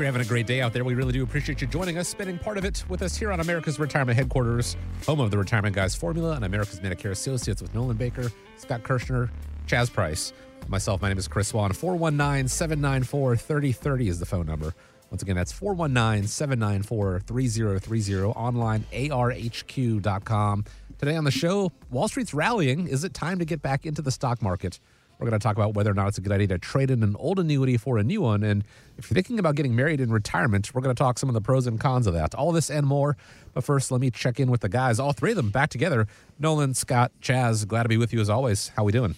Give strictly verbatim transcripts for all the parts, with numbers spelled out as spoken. You're having a great day out there. We really do appreciate you joining us, spending part of it with us here on America's Retirement Headquarters, home of the Retirement Guys Formula and America's Medicare Associates with Nolan Baker, Scott Kirshner, Chaz Price, and myself. My name is Chris Swan. four one nine, seven nine four, three oh three oh is the phone number. Once again, that's four one nine, seven nine four, three oh three oh, online A R H Q dot com. Today on the show, Wall Street's rallying. Is it time to get back into the stock market? We're going to talk about whether or not it's a good idea to trade in an old annuity for a new one. And if you're thinking about getting married in retirement, we're going to talk some of the pros and cons of that. All this and more. But first, let me check in with the guys. All three of them back together. Nolan, Scott, Chaz, glad to be with you as always. How we doing?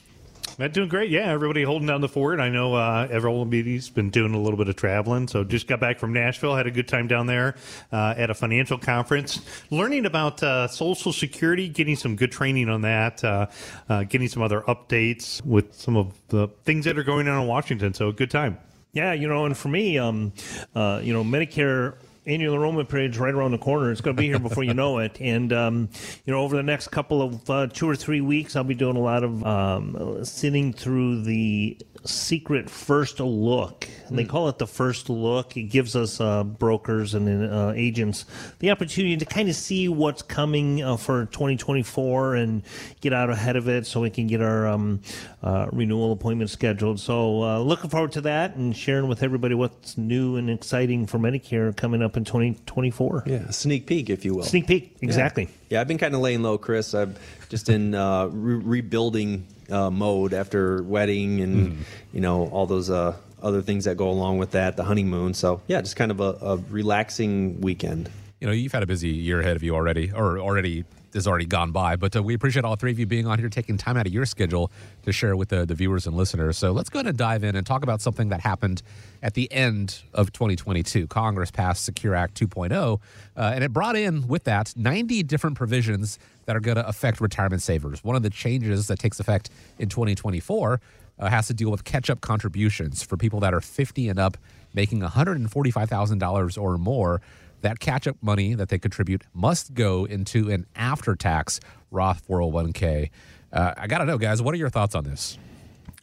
I'm doing great. Yeah, everybody holding down the fort. I know uh, everybody's been doing a little bit of traveling. So just got back from Nashville, had a good time down there uh, at a financial conference, learning about uh, Social Security, getting some good training on that, uh, uh, getting some other updates with some of the things that are going on in Washington. So a good time. Yeah, you know, and for me, um, uh, you know, Medicare annual enrollment period is right around the corner. It's going to be here before you know it. And, um, you know, over the next couple of uh, two or three weeks, I'll be doing a lot of um, sitting through the secret first look. And they call it the first look. It gives us uh, brokers and uh, agents the opportunity to kind of see what's coming uh, for twenty twenty-four and get out ahead of it so we can get our um, uh, renewal appointments scheduled. So uh, looking forward to that and sharing with everybody what's new and exciting for Medicare coming up in twenty twenty-four. Yeah, sneak peek, if you will. Sneak peek, exactly. Yeah, yeah, I've been kind of laying low, Chris. I'm just in uh, re- rebuilding uh, mode after wedding and, mm. you know, all those uh, other things that go along with that, the honeymoon. So, yeah, just kind of a, a relaxing weekend. You know, you've had a busy year ahead of you already, or already has already gone by, but uh, we appreciate all three of you being on here, taking time out of your schedule to share with the, the viewers and listeners. So let's go ahead and dive in and talk about something that happened at the end of twenty twenty-two. Congress passed Secure Act two point oh, uh, and it brought in with that ninety different provisions that are going to affect retirement savers. One of the changes that takes effect in twenty twenty-four uh, has to deal with catch-up contributions for people that are fifty and up, making one hundred forty-five thousand dollars or more. That catch-up money that they contribute must go into an after-tax Roth four oh one k. Uh, I got to know, guys, what are your thoughts on this?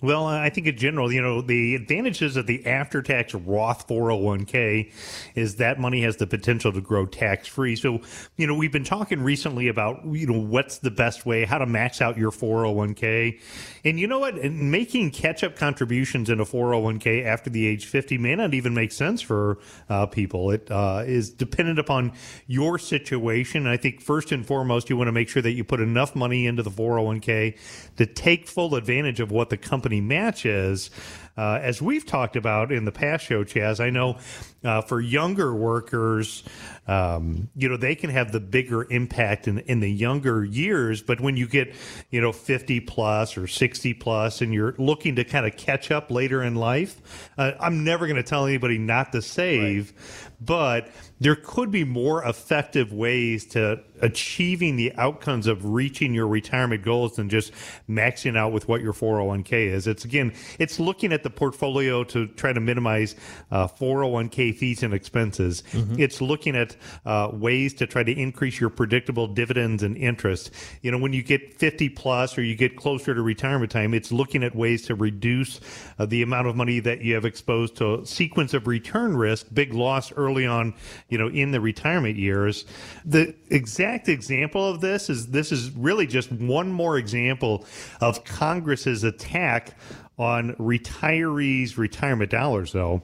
Well, I think in general, you know, the advantages of the after-tax Roth four oh one k is that money has the potential to grow tax-free. So, you know, we've been talking recently about, you know, what's the best way, how to max out your four oh one k. And you know what? Making catch-up contributions in a four oh one k after the age fifty may not even make sense for uh, people. It uh, is dependent upon your situation. And I think first and foremost, you want to make sure that you put enough money into the four oh one k to take full advantage of what the company matches. Uh, as we've talked about in the past show, Chaz, I know uh, for younger workers, um, you know, they can have the bigger impact in, in the younger years. But when you get, you know, fifty plus or sixty plus and you're looking to kind of catch up later in life, uh, I'm never going to tell anybody not to save. Right. But there could be more effective ways to achieving the outcomes of reaching your retirement goals than just maxing out with what your four oh one k is. It's, again, it's looking at the portfolio to try to minimize uh, four oh one k fees and expenses. Mm-hmm. It's looking at uh, ways to try to increase your predictable dividends and interest. You know, when you get fifty plus or you get closer to retirement time, it's looking at ways to reduce uh, the amount of money that you have exposed to sequence of return risk, big loss early on, you know, in the retirement years. The exact example of this is this is really just one more example of Congress's attack on retirees' retirement dollars, though.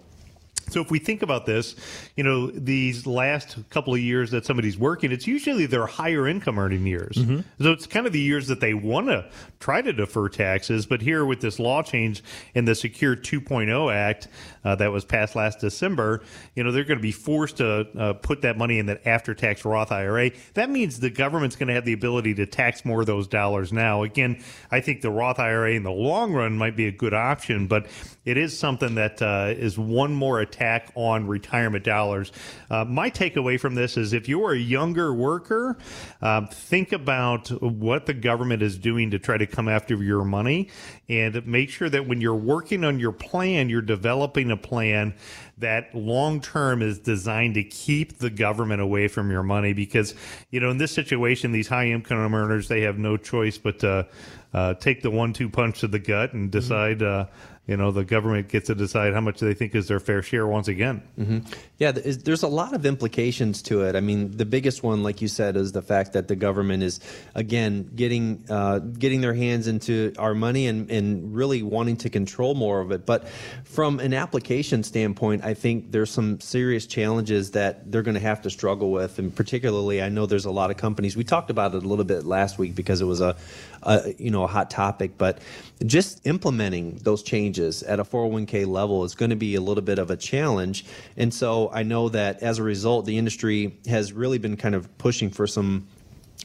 So if we think about this, you know, these last couple of years that somebody's working, it's usually their higher income earning years. Mm-hmm. So it's kind of the years that they want to try to defer taxes. But here with this law change in the Secure two point oh Act uh, that was passed last December, you know, they're going to be forced to uh, put that money in that after-tax Roth I R A. That means the government's going to have the ability to tax more of those dollars now. Again, I think the Roth I R A in the long run might be a good option, but it is something that uh, is one more attempt attack on retirement dollars. Uh, my takeaway from this is if you're a younger worker, uh, think about what the government is doing to try to come after your money, and make sure that when you're working on your plan, you're developing a plan that long-term is designed to keep the government away from your money. Because, you know, in this situation, these high-income earners, they have no choice but to uh, take the one two punch to the gut and decide, mm-hmm. uh, you know, the government gets to decide how much they think is their fair share once again. Mm-hmm. Yeah, there's a lot of implications to it. I mean, the biggest one, like you said, is the fact that the government is, again, getting uh, getting their hands into our money and, and really wanting to control more of it. But from an application standpoint, I think there's some serious challenges that they're going to have to struggle with, and particularly, I know there's a lot of companies. We talked about it a little bit last week because it was a, a you know a hot topic, but just implementing those changes at a four oh one k level is going to be a little bit of a challenge. And so I know that as a result, the industry has really been kind of pushing for some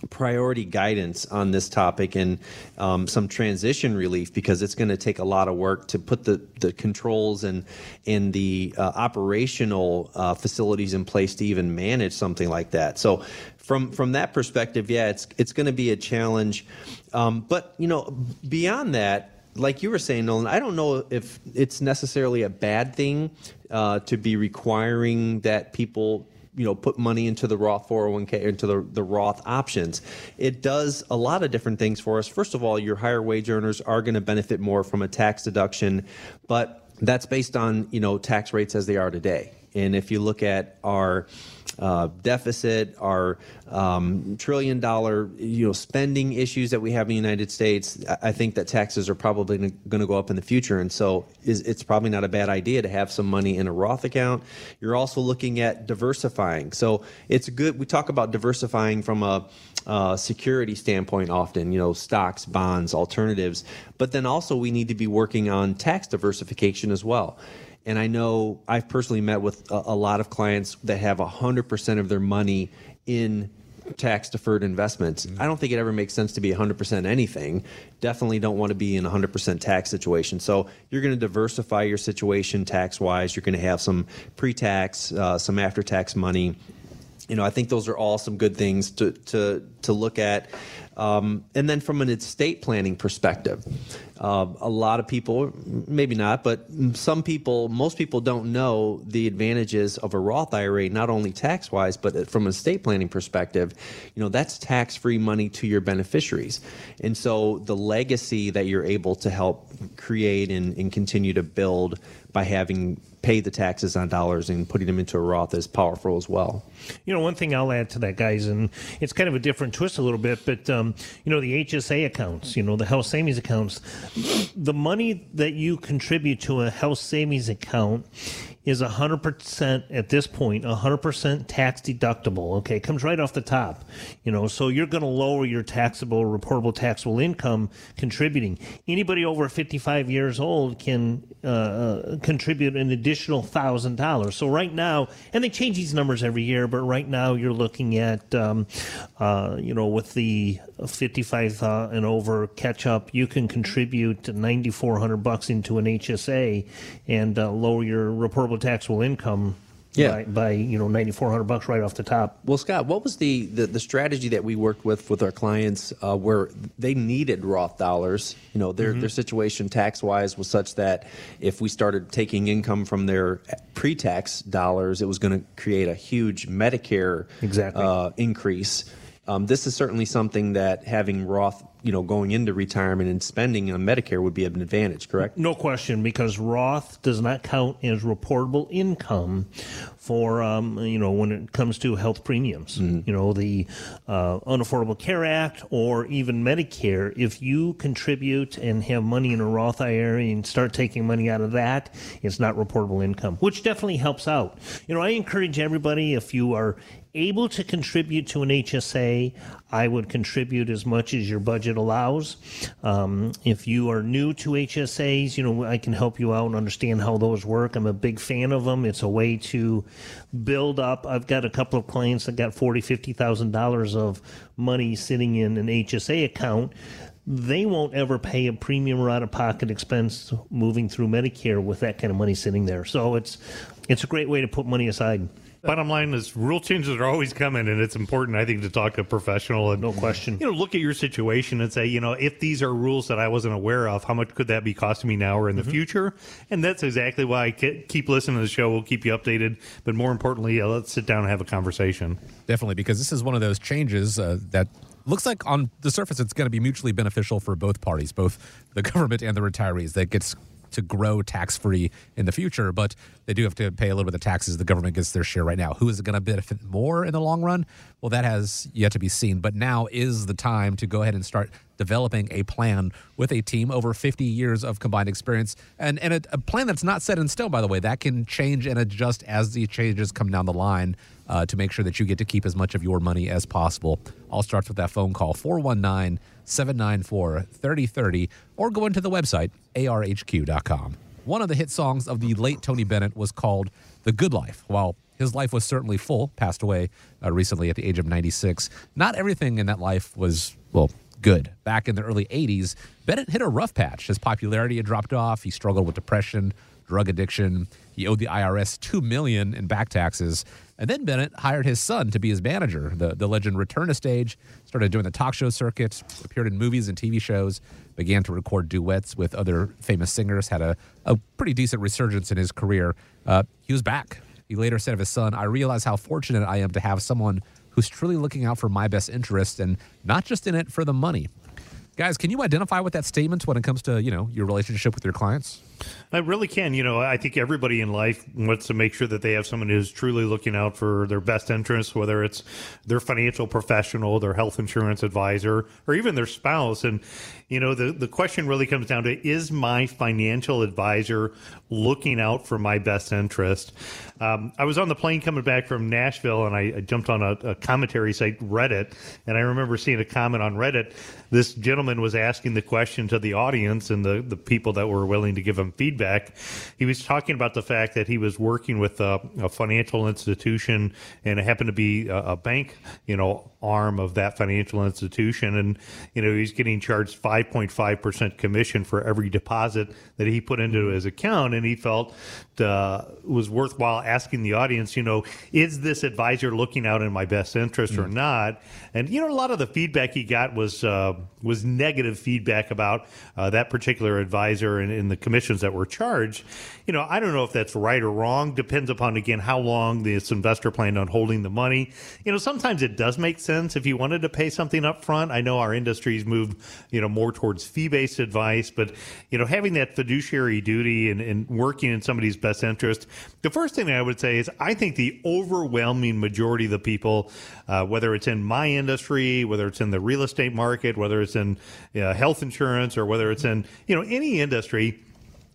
priority guidance on this topic and um, some transition relief, because it's going to take a lot of work to put the, the controls and and the uh, operational uh, facilities in place to even manage something like that. So from from that perspective, yeah, it's it's going to be a challenge. Um, but you know, beyond that, like you were saying, Nolan, I don't know if it's necessarily a bad thing uh, to be requiring that people, you know, put money into the Roth four oh one k, into the, the Roth options. It does a lot of different things for us. First of all, your higher wage earners are going to benefit more from a tax deduction, but that's based on, you know, tax rates as they are today. And if you look at our uh, deficit, our um, trillion dollar, you know, spending issues that we have in the United States, I think that taxes are probably going to go up in the future. And so is, it's probably not a bad idea to have some money in a Roth account. You're also looking at diversifying. So it's good. We talk about diversifying from a uh, security standpoint often, you know, stocks, bonds, alternatives. But then also we need to be working on tax diversification as well. And I know I've personally met with a, a lot of clients that have one hundred percent of their money in tax-deferred investments. Mm-hmm. I don't think it ever makes sense to be one hundred percent anything. Definitely don't want to be in a one hundred percent tax situation. So you're going to diversify your situation tax-wise. You're going to have some pre-tax, uh, some after-tax money. You know, I think those are all some good things to to, to look at. Um, and then from an estate planning perspective, uh, a lot of people, maybe not, but some people, most people don't know the advantages of a Roth I R A, not only tax-wise, but from an estate planning perspective. You know, that's tax-free money to your beneficiaries. And so the legacy that you're able to help create and, and continue to build by having paid the taxes on dollars and putting them into a Roth is powerful as well. You know, one thing I'll add to that, guys, and it's kind of a different twist a little bit, but, um, you know, the H S A accounts, you know, the house savings accounts, the money that you contribute to a house savings account is one hundred percent at this point, one hundred percent tax deductible. Okay, it comes right off the top, you know, so you're going to lower your taxable, reportable taxable income contributing. Anybody over fifty-five years old can uh, contribute an additional one thousand dollars. So right now, and they change these numbers every year, but right now you're looking at, um, uh, you know, with the fifty-five uh, and over catch up, you can contribute nine thousand four hundred bucks into an H S A and uh, lower your reportable taxable income, yeah, by, by you know nine thousand four hundred bucks right off the top. Well, Scott, what was the, the, the strategy that we worked with with our clients uh, where they needed Roth dollars? You know, their mm-hmm. their situation tax wise was such that if we started taking income from their pre tax dollars, it was going to create a huge Medicare exactly uh, increase. Um, this is certainly something that having Roth, you know, going into retirement and spending on Medicare would be an advantage, correct? No question, because Roth does not count as reportable income for, um, you know, when it comes to health premiums. Mm-hmm. You know, the uh, Unaffordable Care Act or even Medicare, if you contribute and have money in a Roth I R A and start taking money out of that, it's not reportable income, which definitely helps out. You know, I encourage everybody, if you are able to contribute to an H S A, I would contribute as much as your budget allows. Um, if you are new to H S As, you know, I can help you out and understand how those work. I'm a big fan of them. It's a way to build up. I've got a couple of clients that got forty thousand dollars, fifty thousand dollars of money sitting in an H S A account. they won't ever pay a premium or out-of-pocket expense moving through Medicare with that kind of money sitting there. So it's it's a great way to put money aside. Bottom line is rule changes are always coming, and it's important, I think, to talk to a professional and no question. You know, look at your situation and say, you know, if these are rules that I wasn't aware of, how much could that be costing me now or in mm-hmm. the future? And that's exactly why I keep listening to the show. We'll keep you updated, but more importantly, uh, let's sit down and have a conversation. Definitely, because this is one of those changes uh, that looks like on the surface it's going to be mutually beneficial for both parties, both the government and the retirees. That gets to grow tax-free in the future, but they do have to pay a little bit of taxes. The government gets their share right now. Who is going to benefit more in the long run? Well, that has yet to be seen, but now is the time to go ahead and start developing a plan with a team over fifty years of combined experience, and, and a, a plan that's not set in stone, by the way. That can change and adjust as the changes come down the line uh, to make sure that you get to keep as much of your money as possible. All starts with that phone call, four one nine, seven nine four, three oh three oh, or go into the website, A R H Q dot com. One of the hit songs of the late Tony Bennett was called The Good Life. While his life was certainly full, passed away uh, recently at the age of ninety-six, not everything in that life was, well, good. Back in the early eighties, Bennett hit a rough patch. His popularity had dropped off. He struggled with depression, drug addiction. He owed the I R S two million dollars in back taxes. And then Bennett hired his son to be his manager. The, the legend returned to stage, started doing the talk show circuit, appeared in movies and T V shows, began to record duets with other famous singers, had a, a pretty decent resurgence in his career. Uh, he was back. He later said of his son, "I realize how fortunate I am to have someone who's truly looking out for my best interest and not just in it for the money." Guys, can you identify with that statement when it comes to, you know, your relationship with your clients? I really can. You know, I think everybody in life wants to make sure that they have someone who's truly looking out for their best interests, whether it's their financial professional, their health insurance advisor, or even their spouse. And, you know, the, the question really comes down to, is my financial advisor looking out for my best interest? Um, I was on the plane coming back from Nashville, and I, I jumped on a, a commentary site, Reddit, and I remember seeing a comment on Reddit. This gentleman was asking the question to the audience and the, the people that were willing to give him feedback. He was talking about the fact that he was working with a, a financial institution, and it happened to be a, a bank, you know, arm of that financial institution. And, you know, he's getting charged five point five percent commission for every deposit that he put into his account. And he felt uh, was worthwhile asking the audience, you know, is this advisor looking out in my best interest mm-hmm. or not? And, you know, a lot of the feedback he got was uh, was negative feedback about uh, that particular advisor and, and the commission that were charged. You know, I don't know if that's right or wrong. Depends upon, again, how long this investor planned on holding the money. You know, sometimes it does make sense if you wanted to pay something up front. I know our industry's moved, you know, more towards fee-based advice, but, you know, having that fiduciary duty and, and working in somebody's best interest, the first thing I would say is I think the overwhelming majority of the people, uh, whether it's in my industry, whether it's in the real estate market, whether it's in uh, health insurance, or whether it's in, you know, any industry,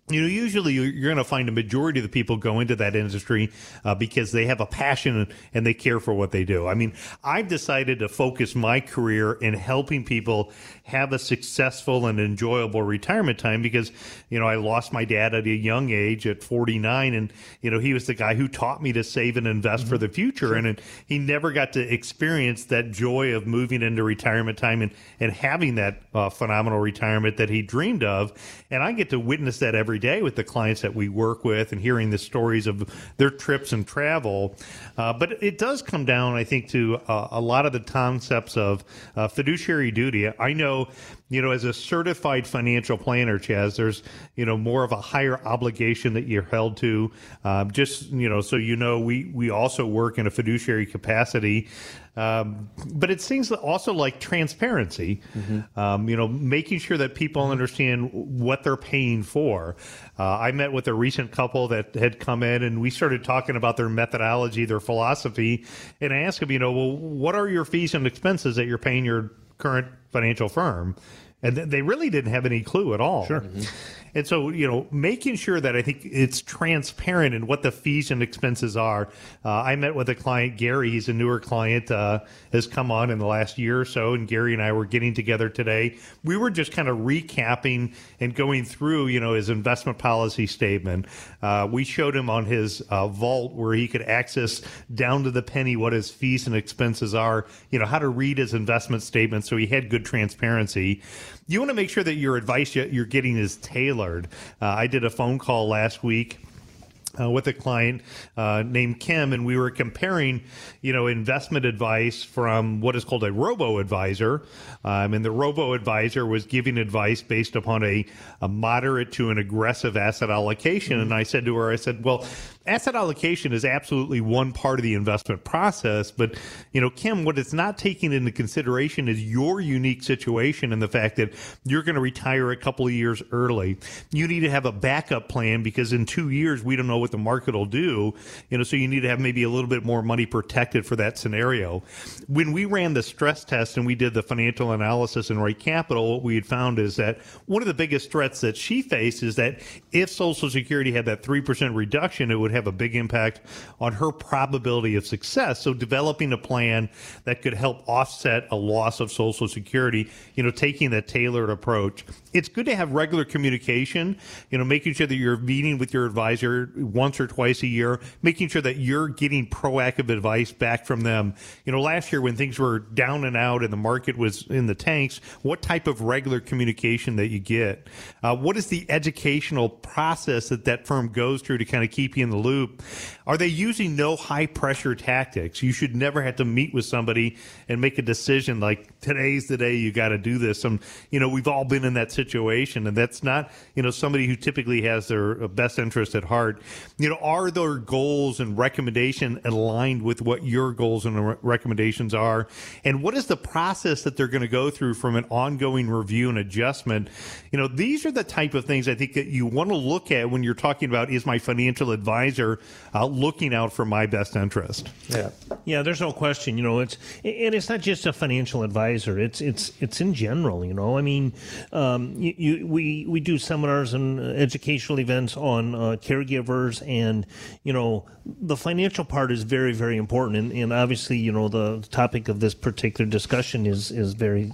you know, usually you're going to find a majority of the people go into that industry uh, because they have a passion and they care for what they do. I mean, I've decided to focus my career in helping people have a successful and enjoyable retirement time because, you know, I lost my dad at a young age at forty-nine, and, you know, he was the guy who taught me to save and invest mm-hmm. for the future. Sure. And, and he never got to experience that joy of moving into retirement time and, and having that uh, phenomenal retirement that he dreamed of. And I get to witness that every day with the clients that we work with and hearing the stories of their trips and travel. Uh, but it does come down, I think, to uh, a lot of the concepts of uh, fiduciary duty. I know, you know, as a certified financial planner, Chaz, there's, you know, more of a higher obligation that you're held to. Um, just, you know, so you know, we, we also work in a fiduciary capacity. Um, but it seems also like transparency, mm-hmm. um, you know, making sure that people mm-hmm. understand what they're paying for. Uh, I met with a recent couple that had come in, and we started talking about their methodology, their philosophy. And I asked them, you know, well, what are your fees and expenses that you're paying your current financial firm? And th- they really didn't have any clue at all. Sure. Mm-hmm. And so, you know, making sure that I think it's transparent in what the fees and expenses are. Uh, I met with a client, Gary. He's a newer client, uh, has come on in the last year or so. And Gary and I were getting together today. We were just kind of recapping and going through, you know, his investment policy statement. Uh, we showed him on his uh, vault where he could access down to the penny what his fees and expenses are, you know, how to read his investment statement. So he had good transparency. You want to make sure that your advice you're getting is tailored. Uh, I did a phone call last week Uh, with a client uh, named Kim, and we were comparing, you know, investment advice from what is called a robo-advisor. Um, and the robo-advisor was giving advice based upon a, a moderate to an aggressive asset allocation. Mm-hmm. And I said to her, I said, well, asset allocation is absolutely one part of the investment process. But, you know, Kim, what it's not taking into consideration is your unique situation and the fact that you're going to retire a couple of years early. You need to have a backup plan because in two years, we don't know what what the market will do, you know, so you need to have maybe a little bit more money protected for that scenario. When we ran the stress test and we did the financial analysis in Wright Capital, what we had found is that one of the biggest threats that she faced is that if Social Security had that three percent reduction, it would have a big impact on her probability of success. So developing a plan that could help offset a loss of Social Security, you know, taking that tailored approach. It's good to have regular communication, you know, making sure that you're meeting with your advisor once or twice a year, making sure that you're getting proactive advice back from them. You know, last year when things were down and out and the market was in the tanks, what type of regular communication that you get? Uh, what is the educational process that that firm goes through to kind of keep you in the loop? Are they using no high-pressure tactics? You should never have to meet with somebody and make a decision like, today's the day you got to do this. And, you know, we've all been in that situation, and that's not, you know, somebody who typically has their best interest at heart. You know, are their goals and recommendation aligned with what your goals and re- recommendations are? And what is the process that they're going to go through from an ongoing review and adjustment? You know, these are the type of things I think that you want to look at when you're talking about, is my financial advisor uh, looking out for my best interest? Yeah. Yeah, there's no question. You know, it's, and it's not just a financial advisor. It's, it's, it's in general, you know, I mean, um, you, you, we, we do seminars and educational events on uh, caregivers. And, you know, the financial part is very, very important. And, and obviously, you know, the topic of this particular discussion is, is very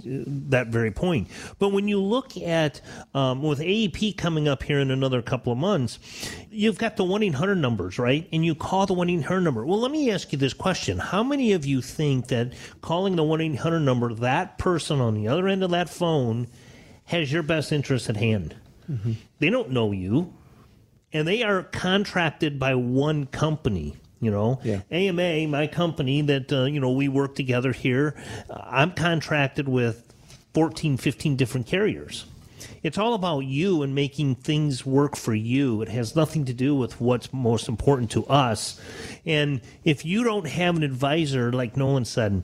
that very point. But when you look at um, with A E P coming up here in another couple of months, you've got the one eight hundred numbers, right? And you call the one eight hundred number. Well, let me ask you this question. How many of you think that calling the one eight hundred number, that person on the other end of that phone has your best interest at hand? Mm-hmm. They don't know you. And they are contracted by one company, you know. Yeah. A M A, my company that, uh, you know, we work together here, uh, I'm contracted with fourteen, fifteen different carriers. It's all about you and making things work for you. It has nothing to do with what's most important to us. And if you don't have an advisor, like Nolan said,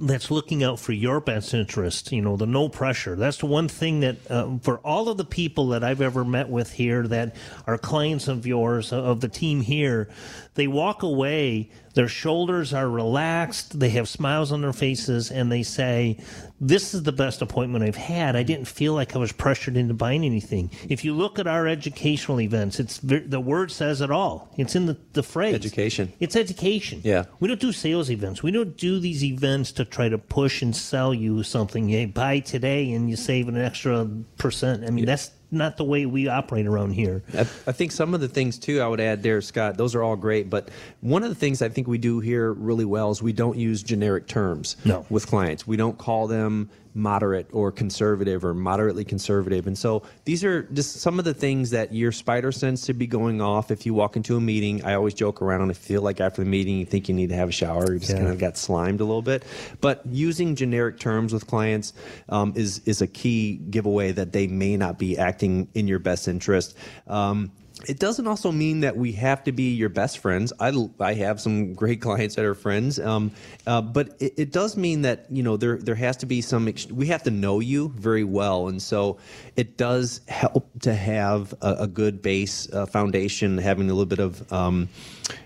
that's looking out for your best interest, you know, the no pressure. That's the one thing that uh, for all of the people that I've ever met with here that are clients of yours, of the team here, they walk away, their shoulders are relaxed, they have smiles on their faces, and they say, this is the best appointment I've had. I didn't feel like I was pressured into buying anything. If you look at our educational events, it's the word says it all. It's in the, the phrase. Education. It's education. Yeah. We don't do sales events. We don't do these events to try to push and sell you something. You buy today and you save an extra percent. I mean, yeah. that's not the way we operate around here. I, I think some of the things, too, I would add there, Scott, those are all great. But one of the things I think we do here really well is we don't use generic terms no. with clients. We don't call them moderate or conservative or moderately conservative. And so these are just some of the things that your spider sense should be going off if you walk into a meeting. I always joke around and I feel like after the meeting you think you need to have a shower. You just yeah. kind of got slimed a little bit. But using generic terms with clients um, is, is a key giveaway that they may not be acting in your best interest. Um, It doesn't also mean that we have to be your best friends. I, I have some great clients that are friends, um, uh, but it, it does mean that, you know, there there has to be some, we have to know you very well. And so it does help to have a, a good base uh, foundation, having a little bit of um,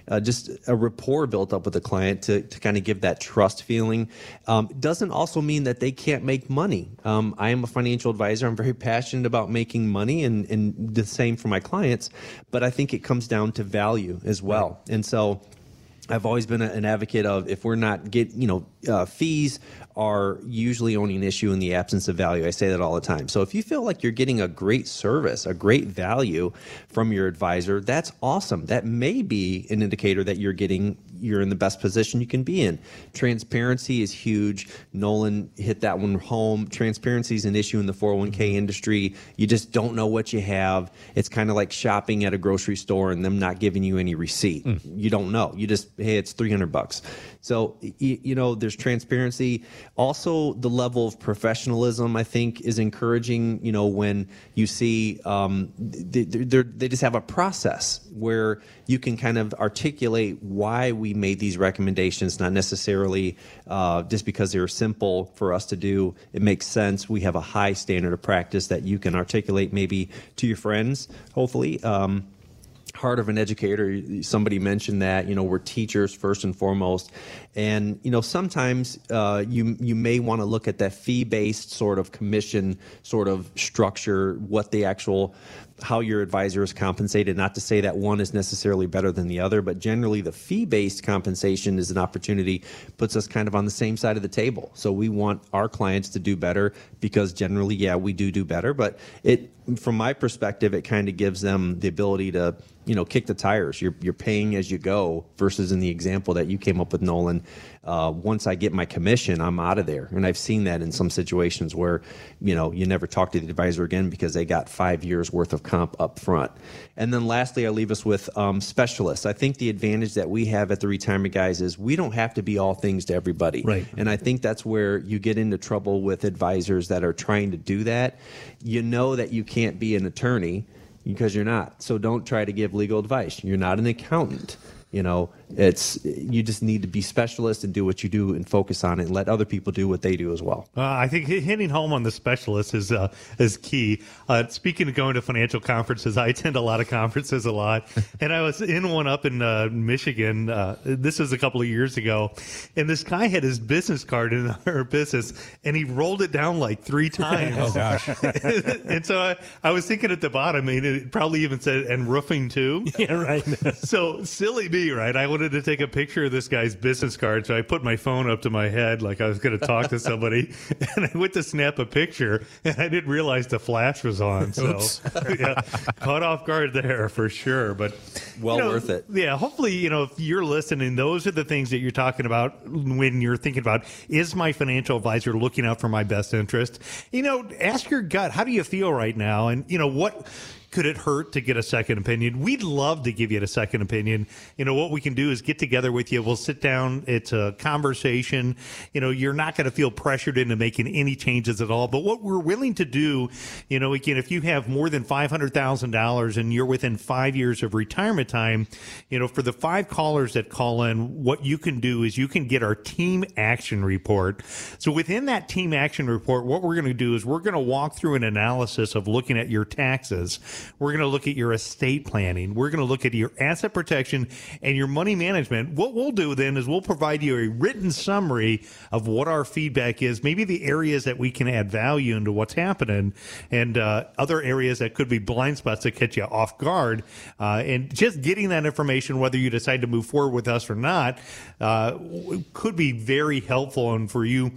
uh, just a rapport built up with the client to, to kind of give that trust feeling. Um, doesn't also mean that they can't make money. Um, I am a financial advisor. I'm very passionate about making money, and, and the same for my clients. But I think it comes down to value as well. Right. And so I've always been an advocate of, if we're not get, you know, uh, fees are usually only an issue in the absence of value. I say that all the time. So if you feel like you're getting a great service, a great value from your advisor, that's awesome. That may be an indicator that you're getting, you're in the best position you can be in. Transparency is huge. Nolan hit that one home. Transparency is an issue in the four oh one k industry. You just don't know what you have. It's kind of like shopping at a grocery store and them not giving you any receipt. Mm. You don't know. You just, hey, it's three hundred bucks. So, you, you know, there's transparency. Also, the level of professionalism, I think, is encouraging. You know, when you see um, they, they just have a process where you can kind of articulate why we made these recommendations, not necessarily uh, just because they're simple for us to do. It makes sense. We have a high standard of practice that you can articulate maybe to your friends, hopefully. Um, heart of an educator, somebody mentioned that, you know, we're teachers first and foremost. And, you know, sometimes uh, you you may want to look at that fee-based sort of commission sort of structure, what the actual, how your advisor is compensated. Not to say that one is necessarily better than the other, but generally the fee-based compensation is an opportunity, puts us kind of on the same side of the table. So we want our clients to do better because generally, yeah, we do do better, but it, from my perspective, it kind of gives them the ability to, you know, kick the tires. You're, you're paying as you go versus in the example that you came up with, Nolan. Uh, once I get my commission, I'm out of there. And I've seen that in some situations where, you know, you never talk to the advisor again because they got five years worth of comp up front. And then lastly, I leave us with um, specialists. I think the advantage that we have at the Retirement Guys is we don't have to be all things to everybody. Right. And I think that's where you get into trouble with advisors that are trying to do that. You know that you can't be an attorney, because you're not. So don't try to give legal advice. You're not an accountant. You know, it's, you just need to be specialist and do what you do and focus on it and let other people do what they do as well. Uh, I think hitting home on the specialist is uh, is key. Uh, speaking of going to financial conferences, I attend a lot of conferences a lot. And I was in one up in uh, Michigan. Uh, this was a couple of years ago. And this guy had his business card in our business and he rolled it down like three times. Oh, gosh. And so I, I was thinking at the bottom, I mean, it probably even said, and roofing too. Yeah, right. So silly being. Right, I wanted to take a picture of this guy's business card, so I put my phone up to my head like I was going to talk to somebody, and I went to snap a picture, and I didn't realize the flash was on. So, yeah, caught off guard there for sure. But well, you know, worth it. Yeah, hopefully, you know, if you're listening, those are the things that you're talking about when you're thinking about, is my financial advisor looking out for my best interest? You know, ask your gut, how do you feel right now, and you know what. Could it hurt to get a second opinion? We'd love to give you a second opinion. You know, what we can do is get together with you. We'll sit down. It's a conversation. You know, you're not going to feel pressured into making any changes at all. But what we're willing to do, you know, again, if you have more than five hundred thousand dollars and you're within five years of retirement time, you know, for the five callers that call in, what you can do is you can get our team action report. So within that team action report, what we're going to do is we're going to walk through an analysis of looking at your taxes. We're going to look at your estate planning. We're going to look at your asset protection and your money management. What we'll do then is we'll provide you a written summary of what our feedback is, maybe the areas that we can add value into what's happening, and uh, other areas that could be blind spots that catch you off guard. Uh, and just getting that information, whether you decide to move forward with us or not, uh, could be very helpful, and for you,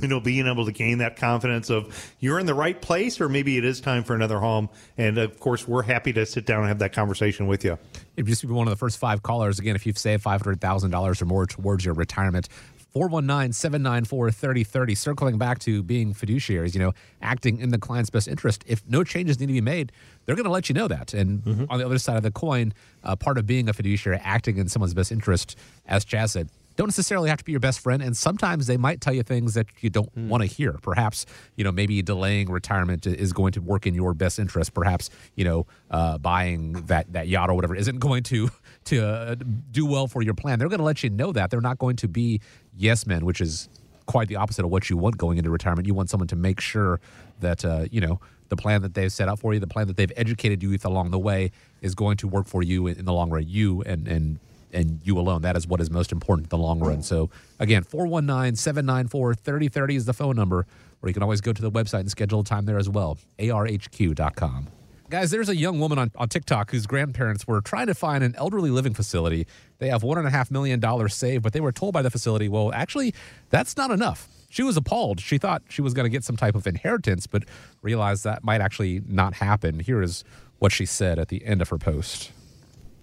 you know, being able to gain that confidence of you're in the right place, or maybe it is time for another home. And of course, we're happy to sit down and have that conversation with you. It'd just be one of the first five callers. Again, if you've saved five hundred thousand dollars or more towards your retirement, four one nine, seven nine four, three oh three oh. Circling back to being fiduciaries, you know, acting in the client's best interest. If no changes need to be made, they're going to let you know that. And mm-hmm. on the other side of the coin, uh, part of being a fiduciary, acting in someone's best interest, as Chaz said, don't necessarily have to be your best friend, and sometimes they might tell you things that you don't mm. want to hear. Perhaps, you know, maybe delaying retirement is going to work in your best interest. Perhaps, you know, uh, buying that, that yacht or whatever isn't going to, to uh, do well for your plan. They're going to let you know that. They're not going to be yes men, which is quite the opposite of what you want going into retirement. You want someone to make sure that, uh, you know, the plan that they've set out for you, the plan that they've educated you with along the way is going to work for you in the long run, you and and and you alone. That is what is most important in the long run. So, again, four one nine, seven nine four, three oh three oh is the phone number, or you can always go to the website and schedule time there as well, A R H Q dot com. Guys, there's a young woman on, on TikTok whose grandparents were trying to find an elderly living facility. They have one point five million dollars saved, but they were told by the facility, well, actually, that's not enough. She was appalled. She thought she was going to get some type of inheritance, but realized that might actually not happen. Here is what she said at the end of her post.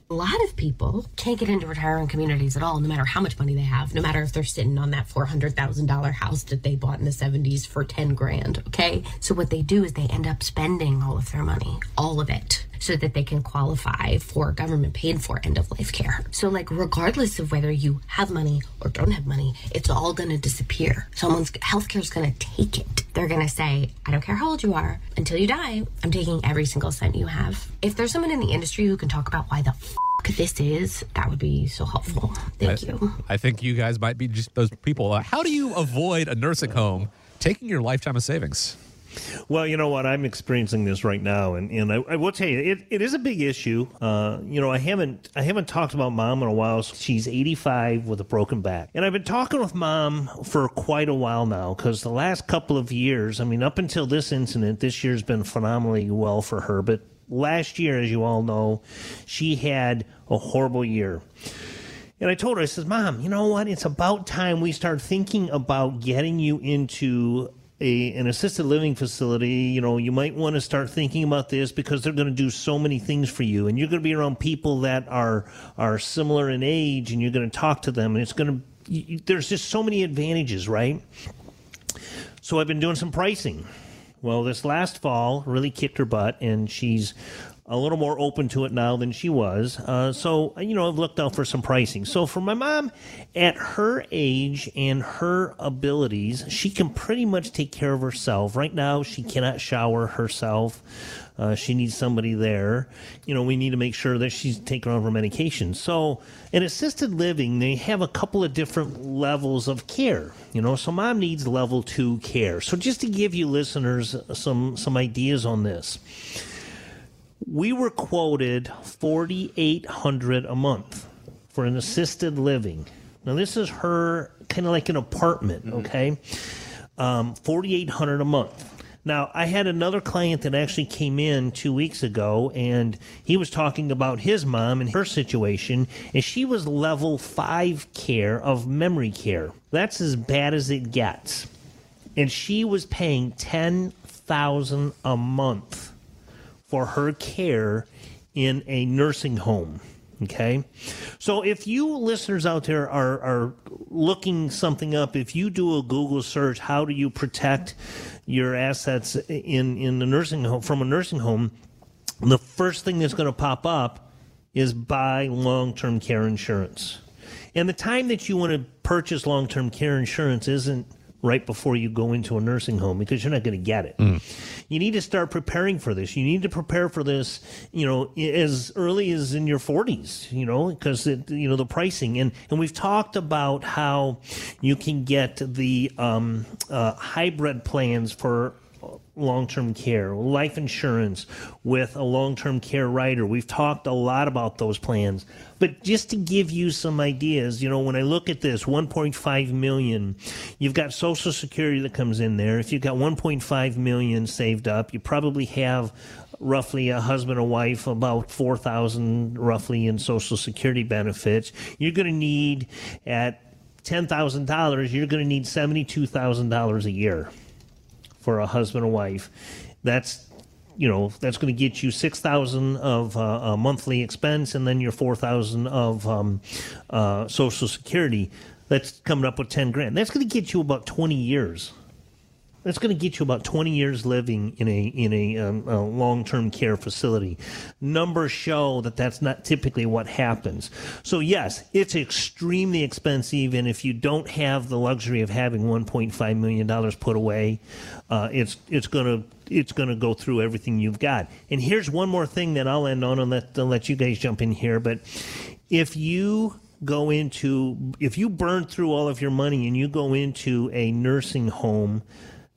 A lot of people can't get into retirement communities at all, no matter how much money they have, no matter if they're sitting on that four hundred thousand dollars house that they bought in the seventies for ten grand, okay? So what they do is they end up spending all of their money, all of it, so that they can qualify for government paid for end-of-life care. So, like, regardless of whether you have money or don't have money, it's all going to disappear. Someone's healthcare is going to take it. They're going to say, I don't care how old you are, until you die, I'm taking every single cent you have. If there's someone in the industry who can talk about why the f*** this is, that would be so helpful. Thank I, you. I think you guys might be just those people. Uh, how do you avoid a nursing home taking your lifetime of savings? Well, you know what? I'm experiencing this right now, and, and I, I will tell you, it, it is a big issue. Uh, you know, I haven't I haven't talked about Mom in a while. She's eighty-five with a broken back, and I've been talking with Mom for quite a while now because the last couple of years, I mean, up until this incident, this year's been phenomenally well for her. But last year, as you all know, she had a horrible year. And I told her, I says, Mom, you know what? It's about time we start thinking about getting you into A, an assisted living facility. You know, you might want to start thinking about this because they're going to do so many things for you, and you're going to be around people that are are similar in age, and you're going to talk to them, and it's going to you, there's just so many advantages, right? So I've been doing some pricing. Well, this last fall really kicked her butt, and she's a little more open to it now than she was. Uh, so, you know, I've looked out for some pricing. So for my mom, at her age and her abilities, she can pretty much take care of herself. Right now, she cannot shower herself. Uh, she needs somebody there. You know, we need to make sure that she's taking on her medication. So in assisted living, they have a couple of different levels of care. You know, so Mom needs level two care. So just to give you listeners some, some ideas on this. We were quoted forty-eight hundred dollars a month for an assisted living. Now, this is her kind of like an apartment, okay? Um, forty-eight hundred dollars a month. Now, I had another client that actually came in two weeks ago, and he was talking about his mom and her situation, and she was level five care of memory care. That's as bad as it gets. And she was paying ten thousand dollars a month for her care in a nursing home, okay? So if you listeners out there are, are looking something up, if you do a Google search, how do you protect your assets in, in the nursing home, from a nursing home, the first thing that's going to pop up is buy long-term care insurance. And the time that you want to purchase long-term care insurance isn't right before you go into a nursing home, because you're not going to get it. Mm. You need to start preparing for this. You need to prepare for this, you know, as early as in your forties, you know, because, you know, the pricing. And, and we've talked about how you can get the um, uh, hybrid plans for long-term care, life insurance with a long-term care rider. We've talked a lot about those plans. But just to give you some ideas, you know, when I look at this, one point five million dollars, you've got Social Security that comes in there. If you've got one point five million dollars saved up, you probably have roughly a husband and wife, about four thousand dollars roughly in Social Security benefits. You're going to need, at ten thousand dollars, you're going to need seventy-two thousand dollars a year for a husband and wife. That's, you know, that's going to get you six thousand dollars of uh, a monthly expense, and then your four thousand dollars of um, uh, Social Security. That's coming up with ten grand. That's going to get you about twenty years That's going to get you about twenty years living in a in a, um, a long-term care facility. Numbers show that that's not typically what happens. So yes, it's extremely expensive, and if you don't have the luxury of having one point five million dollars put away, uh, it's it's going to it's going to go through everything you've got. And here's one more thing that I'll end on, and let I'll let you guys jump in here. But if you go into if you burn through all of your money and you go into a nursing home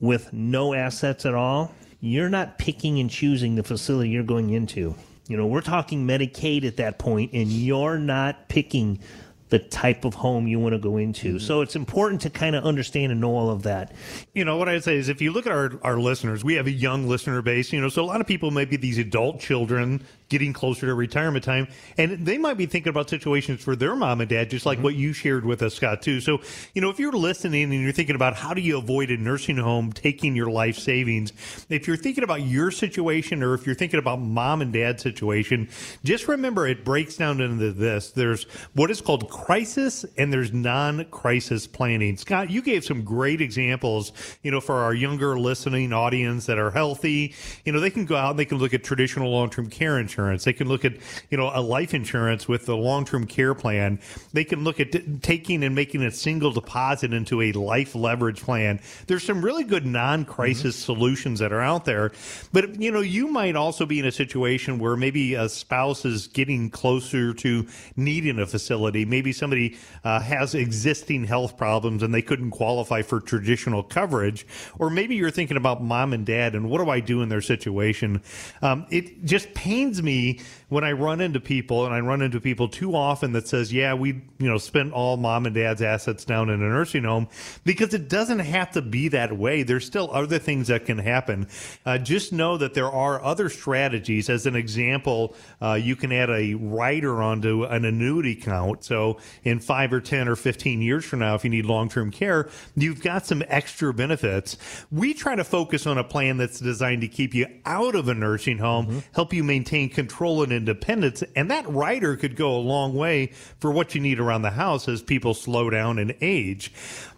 with no assets at all, you're not picking and choosing the facility you're going into. You know, we're talking Medicaid at that point, and you're not picking the type of home you want to go into. Mm-hmm. So it's important to kind of understand and know all of that. You know, what I would say is if you look at our, our listeners, we have a young listener base, you know, so a lot of people may be these adult children getting closer to retirement time, and they might be thinking about situations for their mom and dad, just like mm-hmm. what you shared with us, Scott, too. So, you know, if you're listening and you're thinking about how do you avoid a nursing home taking your life savings, if you're thinking about your situation or if you're thinking about mom and dad's situation, just remember it breaks down into this. There's what is called crisis and there's non-crisis planning. Scott, you gave some great examples, you know, for our younger listening audience that are healthy. You know, they can go out and they can look at traditional long-term care insurance. They can look at, you know, a life insurance with the long-term care plan. They can look at t- taking and making a single deposit into a life leverage plan. There's some really good non-crisis mm-hmm. solutions that are out there. But, you know, you might also be in a situation where maybe a spouse is getting closer to needing a facility. Maybe Maybe somebody uh, has existing health problems and they couldn't qualify for traditional coverage, or maybe you're thinking about mom and dad and what do I do in their situation. Um, it just pains me when I run into people, and I run into people too often that says, yeah, we you know spent all mom and dad's assets down in a nursing home, because it doesn't have to be that way. There's still other things that can happen. Uh, just know that there are other strategies. As an example, uh, you can add a rider onto an annuity count. So in five or ten or fifteen years from now, if you need long-term care, you've got some extra benefits. We try to focus on a plan that's designed to keep you out of a nursing home, mm-hmm. help you maintain control and independence. And that rider could go a long way for what you need around the house as people slow down and age.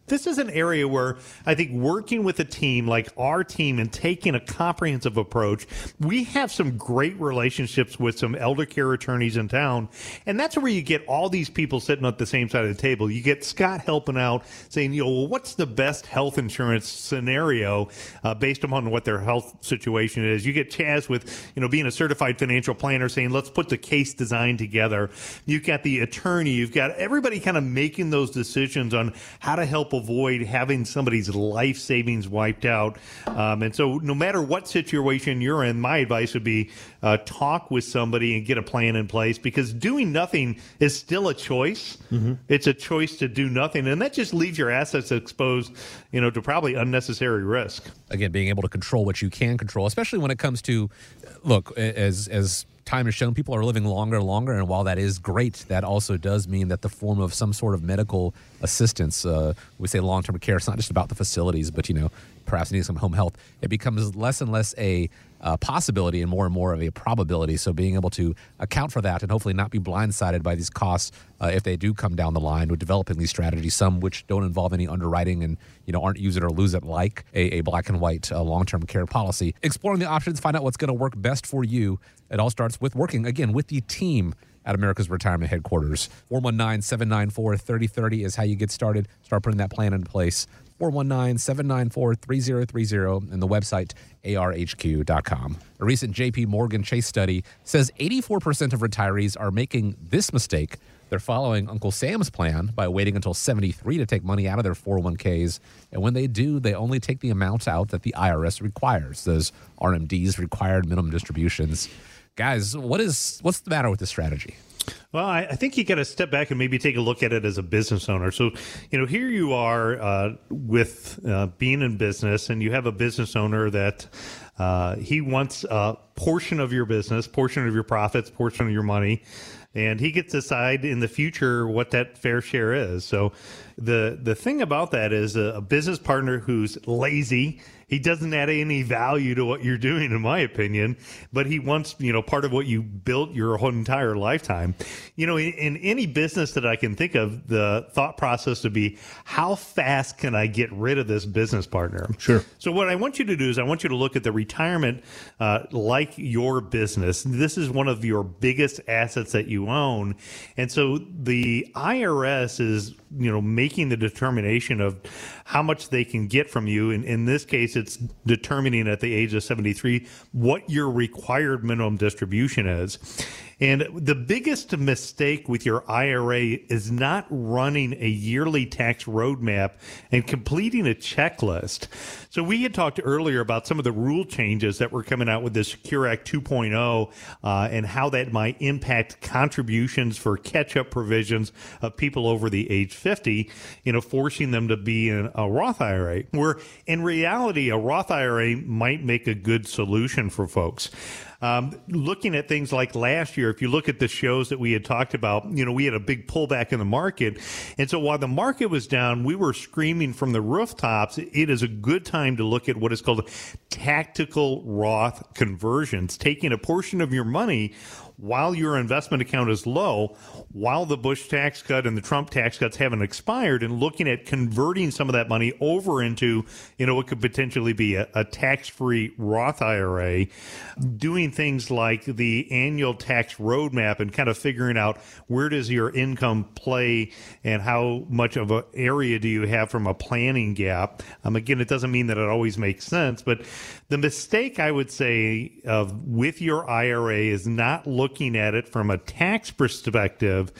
This is an area where I think working with a team like our team and taking a comprehensive approach, we have some great relationships with some elder care attorneys in town. And that's where you get all these people sitting at the same side of the table. You get Scott helping out saying, you know, well, what's the best health insurance scenario uh, based upon what their health situation is? You get Chaz with, you know, being a certified financial planner saying, let's put the case design together. You've got the attorney. You've got everybody kind of making those decisions on how to help avoid having somebody's life savings wiped out. Um, and so no matter what situation you're in, my advice would be uh, talk with somebody and get a plan in place, because doing nothing is still a choice. Mm-hmm. It's a choice to do nothing. And that just leaves your assets exposed, you know, to probably unnecessary risk. Again, being able to control what you can control, especially when it comes to, look, as as time has shown, people are living longer and longer, and while that is great, that also does mean that the form of some sort of medical assistance, uh, we say long-term care, it's not just about the facilities, but, you know, perhaps needing some home health, it becomes less and less a uh, possibility and more and more of a probability. So being able to account for that and hopefully not be blindsided by these costs uh, if they do come down the line with developing these strategies, some which don't involve any underwriting and, you know, aren't use it or lose it like a, a black and white uh, long-term care policy. Exploring the options, find out what's going to work best for you. It all starts with working, again, with the team at America's Retirement Headquarters. four one nine, seven nine four, three zero three zero is how you get started. Start putting that plan in place. four one nine, seven nine four, three zero three zero, and the website a r h q dot com. A recent J P Morgan Chase study says eighty-four percent of retirees are making this mistake. They're following Uncle Sam's plan by waiting until seventy-three to take money out of their four oh one k's. And when they do, they only take the amount out that the I R S requires, those R M Ds, required minimum distributions. Guys, what is what's the matter with this strategy? Well, I, I think you got to step back and maybe take a look at it as a business owner. So, you know, here you are uh, with uh, being in business, and you have a business owner that uh, he wants a portion of your business, portion of your profits, portion of your money. And he gets to decide in the future what that fair share is. So the the thing about that is a, a business partner who's lazy He doesn't add any value to what you're doing, in my opinion, but he wants, you know, part of what you built your whole entire lifetime. You know, in, in any business that I can think of, the thought process would be, how fast can I get rid of this business partner? Sure. So what I want you to do is I want you to look at the retirement uh, like your business. This is one of your biggest assets that you own. And so the I R S is, you know, making the determination of how much they can get from you. And in this case, it's determining at the age of seventy-three what your required minimum distribution is. And the biggest mistake with your I R A is not running a yearly tax roadmap and completing a checklist. So we had talked earlier about some of the rule changes that were coming out with the Secure Act two point oh uh, and how that might impact contributions for catch-up provisions of people over the age fifty, you know, forcing them to be in a Roth I R A, where in reality, a Roth I R A might make a good solution for folks. Um, looking at things like last year, if you look at the shows that we had talked about, you know, we had a big pullback in the market. And so while the market was down, we were screaming from the rooftops, it is a good time to look at what is called tactical Roth conversions, taking a portion of your money while your investment account is low, while the Bush tax cut and the Trump tax cuts haven't expired, and looking at converting some of that money over into, you know, what could potentially be a, a tax-free Roth I R A, doing things like the annual tax roadmap and kind of figuring out where does your income play and how much of an area do you have from a planning gap. Um, again, it doesn't mean that it always makes sense, but the mistake I would say of with your I R A is not looking looking at it from a tax perspective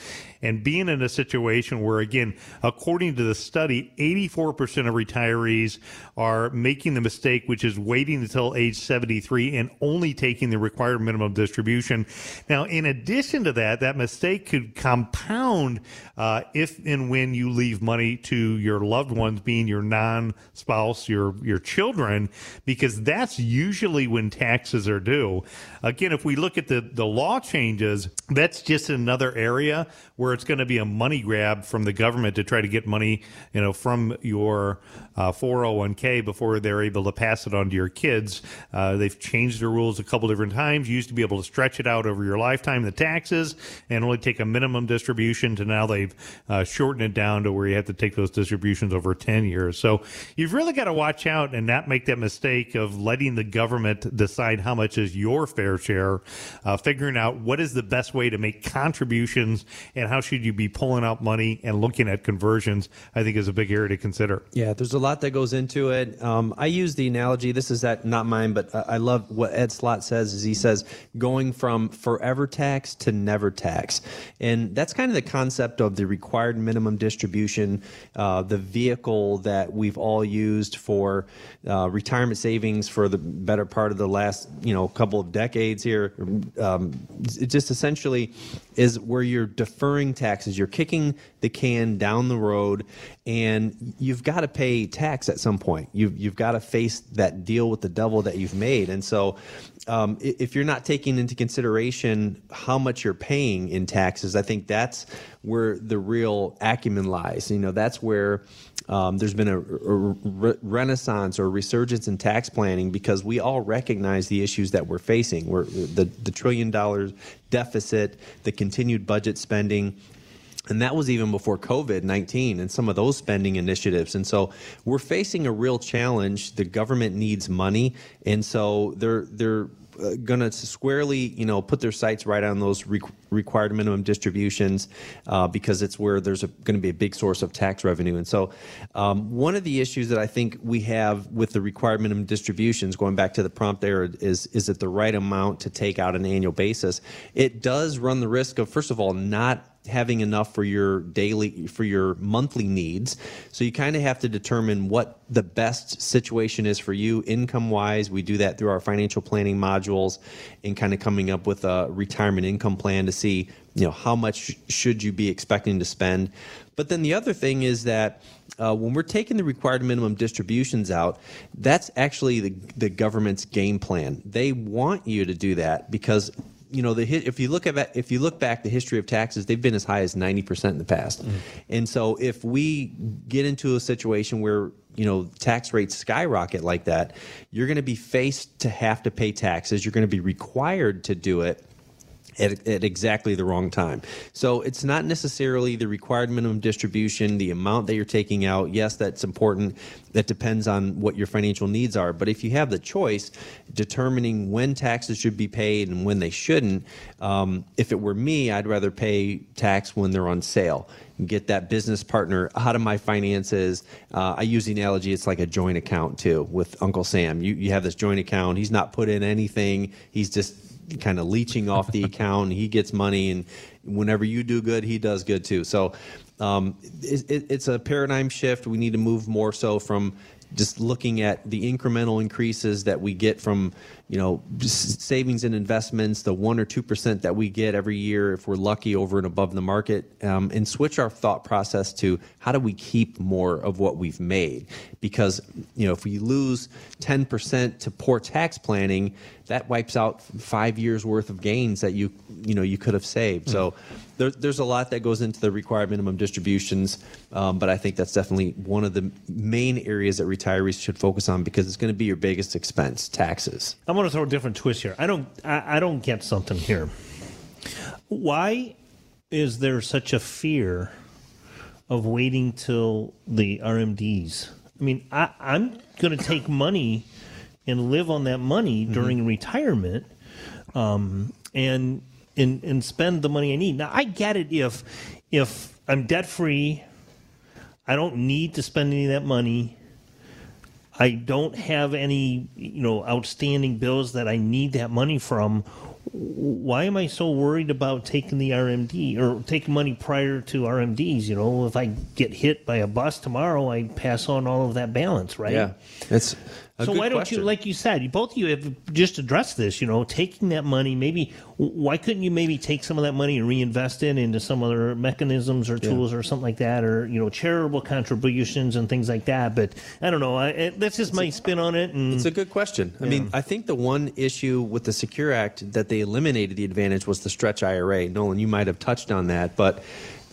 and being in a situation where, again, according to the study, eighty-four percent of retirees are making the mistake, which is waiting until age seventy-three and only taking the required minimum distribution. Now, in addition to that, that mistake could compound uh, if and when you leave money to your loved ones, being your non-spouse, your, your children, because that's usually when taxes are due. Again, if we look at the, the law changes, that's just another area where it's going to be a money grab from the government to try to get money, you know, from your uh, four oh one k before they're able to pass it on to your kids. Uh, they've changed the rules a couple different times. You used to be able to stretch it out over your lifetime, the taxes, and only take a minimum distribution, to now they've uh, shortened it down to where you have to take those distributions over ten years. So you've really got to watch out and not make that mistake of letting the government decide how much is your fair share, uh, figuring out what is the best way to make contributions and how should you be pulling out money and looking at conversions, I think, is a big area to consider. Yeah, there's a lot that goes into it. Um, I use the analogy, this is that, not mine, but I love what Ed Slott says, is he says going from forever tax to never tax. And that's kind of the concept of the required minimum distribution, uh, the vehicle that we've all used for uh, retirement savings for the better part of the last, you know, couple of decades here. Um, it just essentially is where you're deferring taxes. You're kicking the can down the road, and you've got to pay tax at some point. You've, you've got to face that deal with the devil that you've made. And so um, if you're not taking into consideration how much you're paying in taxes, I think that's where the real acumen lies. You know, that's where um, there's been a, a re- renaissance or resurgence in tax planning, because we all recognize the issues that we're facing. We're the, the trillion dollars deficit, the continued budget spending. And that was even before COVID nineteen and some of those spending initiatives. And so we're facing a real challenge. The government needs money. And so they're they're going to squarely, you know, put their sights right on those re- required minimum distributions, uh, because it's where there's going to be a big source of tax revenue. And so um, one of the issues that I think we have with the required minimum distributions, going back to the prompt there, is is it the right amount to take out on an annual basis? It does run the risk of, first of all, not having enough for your daily, for your monthly needs. So you kind of have to determine what the best situation is for you income-wise. We do that through our financial planning modules and kind of coming up with a retirement income plan to see, you know, how much should you be expecting to spend. But then the other thing is that uh, when we're taking the required minimum distributions out, that's actually the, the government's game plan. They want you to do that because you know, the if you look at if you look back the history of taxes, they've been as high as ninety percent in the past. Mm. And so if we get into a situation where, you know, tax rates skyrocket like that, you're going to be faced to have to pay taxes. You're going to be required to do it At, at exactly the wrong time. So it's not necessarily the required minimum distribution, the amount that you're taking out. Yes, that's important. That depends on what your financial needs are. But if you have the choice, determining when taxes should be paid and when they shouldn't, um, if it were me, I'd rather pay tax when they're on sale. Get that business partner out of my finances. Uh, I use the analogy, it's like a joint account too with Uncle Sam. You, you have this joint account. He's not put in anything. He's just kind of leeching off the account. He gets money, and whenever you do good, he does good too. So um, it, it, it's a paradigm shift. We need to move more so from just looking at the incremental increases that we get from, you know, savings and investments, the one or two percent that we get every year if we're lucky over and above the market, um, and switch our thought process to how do we keep more of what we've made? Because, you know, if we lose ten percent to poor tax planning, that wipes out five years worth of gains that you you know you could have saved. Mm-hmm. So there, there's a lot that goes into the required minimum distributions, um, but I think that's definitely one of the main areas that retirees should focus on, because it's going to be your biggest expense, taxes. I'm going to throw a different twist here. I don't, I, I don't get something here. Why is there such a fear of waiting till the R M Ds? I mean, I, I'm going to take money and live on that money during mm-hmm. retirement, um, and and and spend the money I need. Now, I get it if if I'm debt free, I don't need to spend any of that money. I don't have any, you know, outstanding bills that I need that money from. Why am I so worried about taking the R M D or taking money prior to R M Ds? You know, if I get hit by a bus tomorrow, I pass on all of that balance, right? Yeah, that's a so. Good why don't question. You, like you said, you, both of you have just addressed this. You know, taking that money, maybe why couldn't you maybe take some of that money and reinvest it into some other mechanisms or tools yeah. or something like that, or, you know, charitable contributions and things like that? But I don't know. I, it, that's just it's my a, spin on it. And, it's a good question. I yeah. mean, I think the one issue with the Secure Act that they eliminated the advantage was the stretch I R A. Nolan, you might have touched on that, but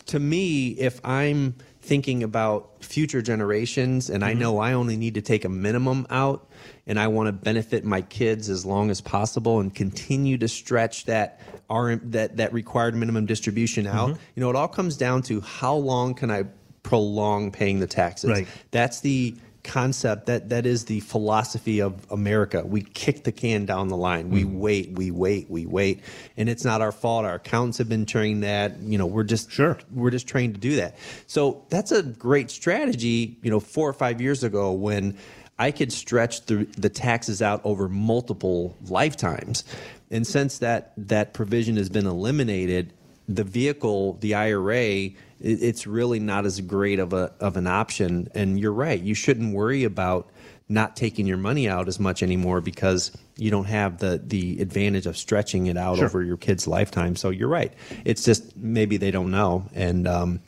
to me, if I'm thinking about future generations and mm-hmm. I know I only need to take a minimum out and I want to benefit my kids as long as possible and continue to stretch that R M, that, that required minimum distribution out, mm-hmm. you know, it all comes down to how long can I prolong paying the taxes? Right. That's the concept, that that is the philosophy of America. We kick the can down the line. We mm-hmm. wait, we wait, we wait, and it's not our fault. Our accountants have been trained that, you know, we're just sure. we're just trained to do that. So that's a great strategy, you know, four or five years ago when I could stretch the, the taxes out over multiple lifetimes. And since that that provision has been eliminated, the vehicle, the I R A, it's really not as great of a of an option. And you're right, you shouldn't worry about not taking your money out as much anymore because you don't have the the advantage of stretching it out sure. over your kid's lifetime. So you're right. It's just maybe they don't know. And um,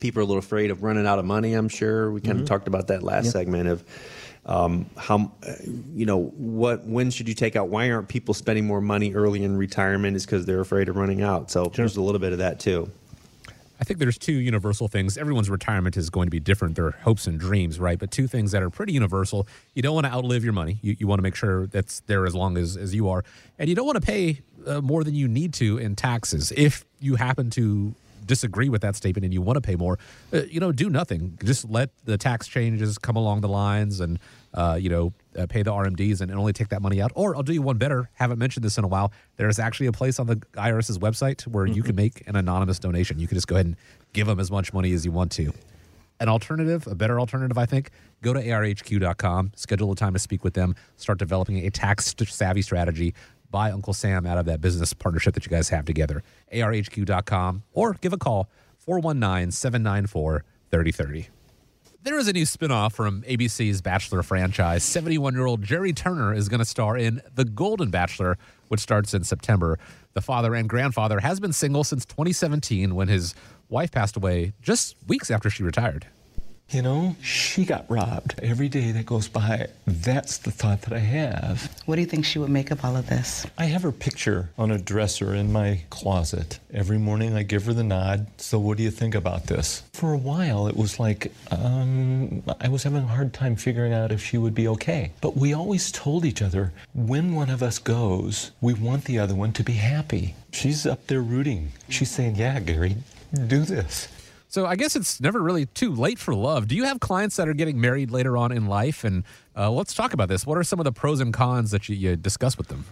people are a little afraid of running out of money, I'm sure. We kind mm-hmm. of talked about that last yeah. segment of um, how, you know, what when should you take out? Why aren't people spending more money early in retirement? It's because they're afraid of running out. So sure. there's a little bit of that too. I think there's two universal things. Everyone's retirement is going to be different, their hopes and dreams, right? But two things that are pretty universal. You don't want to outlive your money. You, you want to make sure that's there as long as, as you are. And you don't want to pay uh, more than you need to in taxes. If you happen to disagree with that statement and you want to pay more, uh, you know, do nothing. Just let the tax changes come along the lines and, uh, you know, Uh, pay the R M Ds and, and only take that money out. Or I'll do you one better. Haven't mentioned this in a while. There is actually a place on the IRS's website where mm-hmm. you can make an anonymous donation. You can just go ahead and give them as much money as you want to. An alternative, a better alternative, I think, go to A R H Q dot com, schedule a time to speak with them, start developing a tax-savvy strategy, buy Uncle Sam out of that business partnership that you guys have together. A R H Q dot com, or give a call, four one nine, seven nine four, three oh three oh. There is a new spinoff from A B C's Bachelor franchise. seventy-one-year-old Gary Turner is going to star in The Golden Bachelor, which starts in September. The father and grandfather has been single since twenty seventeen when his wife passed away just weeks after she retired. You know, she got robbed. Every day that goes by, that's the thought that I have. What do you think she would make of all of this? I have her picture on a dresser in my closet. Every morning I give her the nod, so what do you think about this? For a while, it was like, um, I was having a hard time figuring out if she would be okay. But we always told each other, when one of us goes, we want the other one to be happy. She's up there rooting. She's saying, yeah, Gary, do this. So I guess it's never really too late for love. Do you have clients that are getting married later on in life? And uh, let's talk about this. What are some of the pros and cons that you, you discuss with them?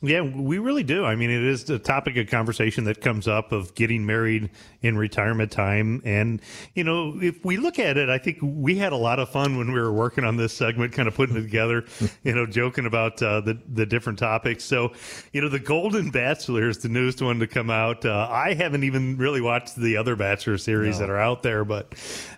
Yeah, we really do. I mean, it is the topic of conversation that comes up of getting married in retirement time. And, you know, if we look at it, I think we had a lot of fun when we were working on this segment, kind of putting it together, you know, joking about uh, the, the different topics. So, you know, The Golden Bachelor is the newest one to come out. Uh, I haven't even really watched the other Bachelor series no. that are out there, but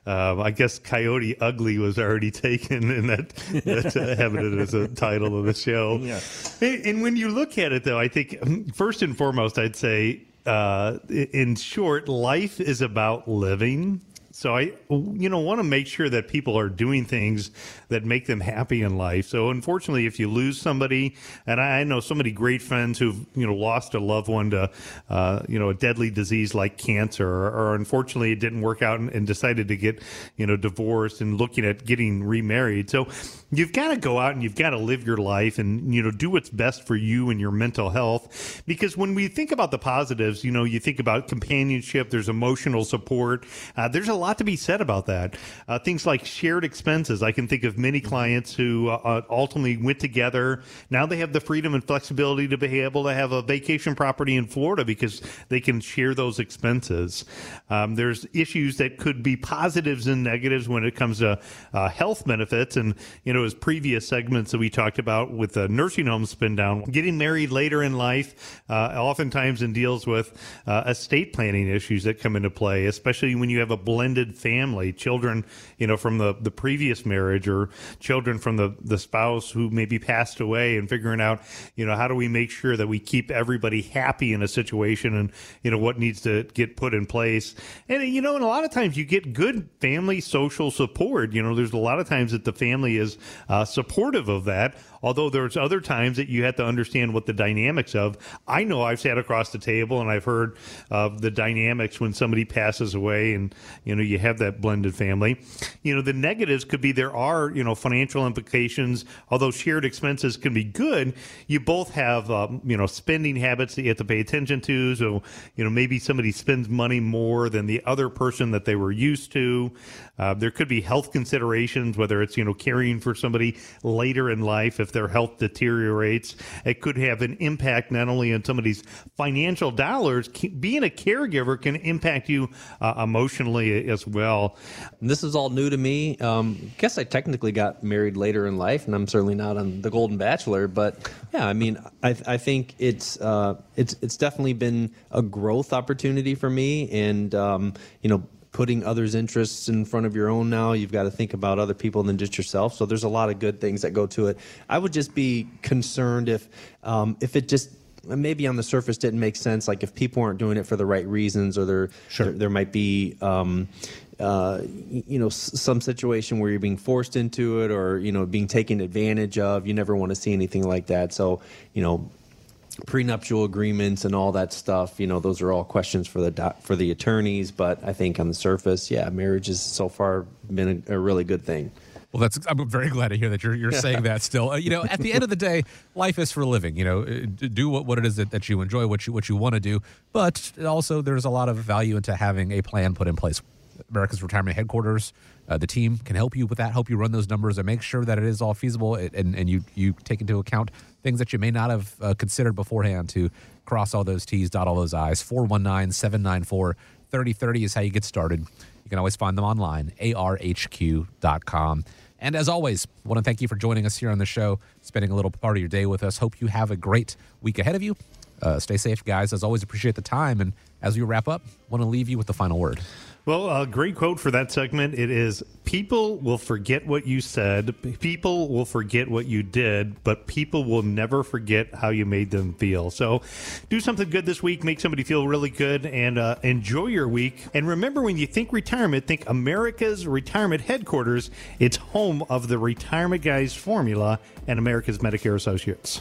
uh, I guess Coyote Ugly was already taken, and that, that's uh, evident as a title of the show. Yeah. And, and when you look at it, though, I think first and foremost, I'd say, uh, in short, life is about living. So I, you know, want to make sure that people are doing things that make them happy in life. So unfortunately, if you lose somebody, and I know so many great friends who've, you know, lost a loved one to, uh, you know, a deadly disease like cancer, or, or unfortunately it didn't work out and, and decided to get, you know, divorced and looking at getting remarried. So you've got to go out and you've got to live your life and, you know, do what's best for you and your mental health. Because when we think about the positives, you know, you think about companionship, there's emotional support, uh, there's a lot to be said about that. Uh, things like shared expenses. I can think of many clients who uh, ultimately went together. Now they have the freedom and flexibility to be able to have a vacation property in Florida because they can share those expenses. Um, there's issues that could be positives and negatives when it comes to uh, health benefits. And, you know, as previous segments that we talked about with the nursing home spin down, getting married later in life, uh, oftentimes in deals with uh, estate planning issues that come into play, especially when you have a blended family, children, you know, from the, the previous marriage, or children from the, the spouse who maybe passed away, and figuring out, you know, how do we make sure that we keep everybody happy in a situation, and, you know, what needs to get put in place. And, you know, and a lot of times you get good family social support. You know, there's a lot of times that the family is uh, supportive of that. Although there's other times that you have to understand what the dynamics of. I know I've sat across the table and I've heard of uh, the dynamics when somebody passes away and, you know, you have that blended family. You know, the negatives could be there are, you know, financial implications. Although shared expenses can be good, you both have, um, you know, spending habits that you have to pay attention to. So, you know, maybe somebody spends money more than the other person that they were used to. Uh, there could be health considerations, whether it's, you know, caring for somebody later in life. If their health deteriorates, it could have an impact not only on somebody's financial dollars. Being a caregiver can impact you uh, emotionally as well. This is all new to me. Um, I guess I technically got married later in life, and I'm certainly not on The Golden Bachelor. But yeah, I mean, I, I think it's uh, it's it's definitely been a growth opportunity for me, and um, you know. Putting others' interests in front of your own now. You've got to think about other people than just yourself. So there's a lot of good things that go to it. I would just be concerned if um, if it just maybe on the surface didn't make sense, like if people aren't doing it for the right reasons, or there, sure. there, there might be... Um, Uh, you know, some situation where you're being forced into it, or, you know, being taken advantage of. You never want to see anything like that. So, you know, prenuptial agreements and all that stuff, you know, those are all questions for the doc, for the attorneys. But I think on the surface, yeah, marriage has so far been a, a really good thing. Well, that's I'm very glad to hear that you're you're saying that still. Uh, you know, at the end of the day, life is for living. You know, do what, what it is that, that you enjoy, what you what you want to do. But also, there's a lot of value into having a plan put in place. America's Retirement Headquarters, uh, the team can help you with that, help you run those numbers and make sure that it is all feasible, and, and you, you take into account things that you may not have uh, considered beforehand to cross all those T's, dot all those I's. four one nine, seven nine four, three oh three oh is how you get started. You can always find them online, A R H Q dot com. And as always, I want to thank you for joining us here on the show, spending a little part of your day with us. Hope you have a great week ahead of you. Uh, stay safe, guys. As always, appreciate the time. And as we wrap up, I want to leave you with the final word. Well, a great quote for that segment. It is, people will forget what you said, people will forget what you did, but people will never forget how you made them feel. So do something good this week, make somebody feel really good, and uh, enjoy your week. And remember, when you think retirement, think America's Retirement Headquarters. It's home of the Retirement Guys Formula and America's Medicare Associates.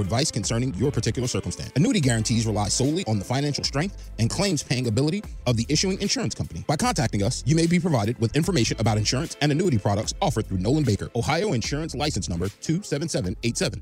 advice concerning your particular circumstance. Annuity guarantees rely solely on the financial strength and claims-paying ability of the issuing insurance company. By contacting us, you may be provided with information about insurance and annuity products offered through Nolan Baker, Ohio Insurance License Number two seven seven eight seven.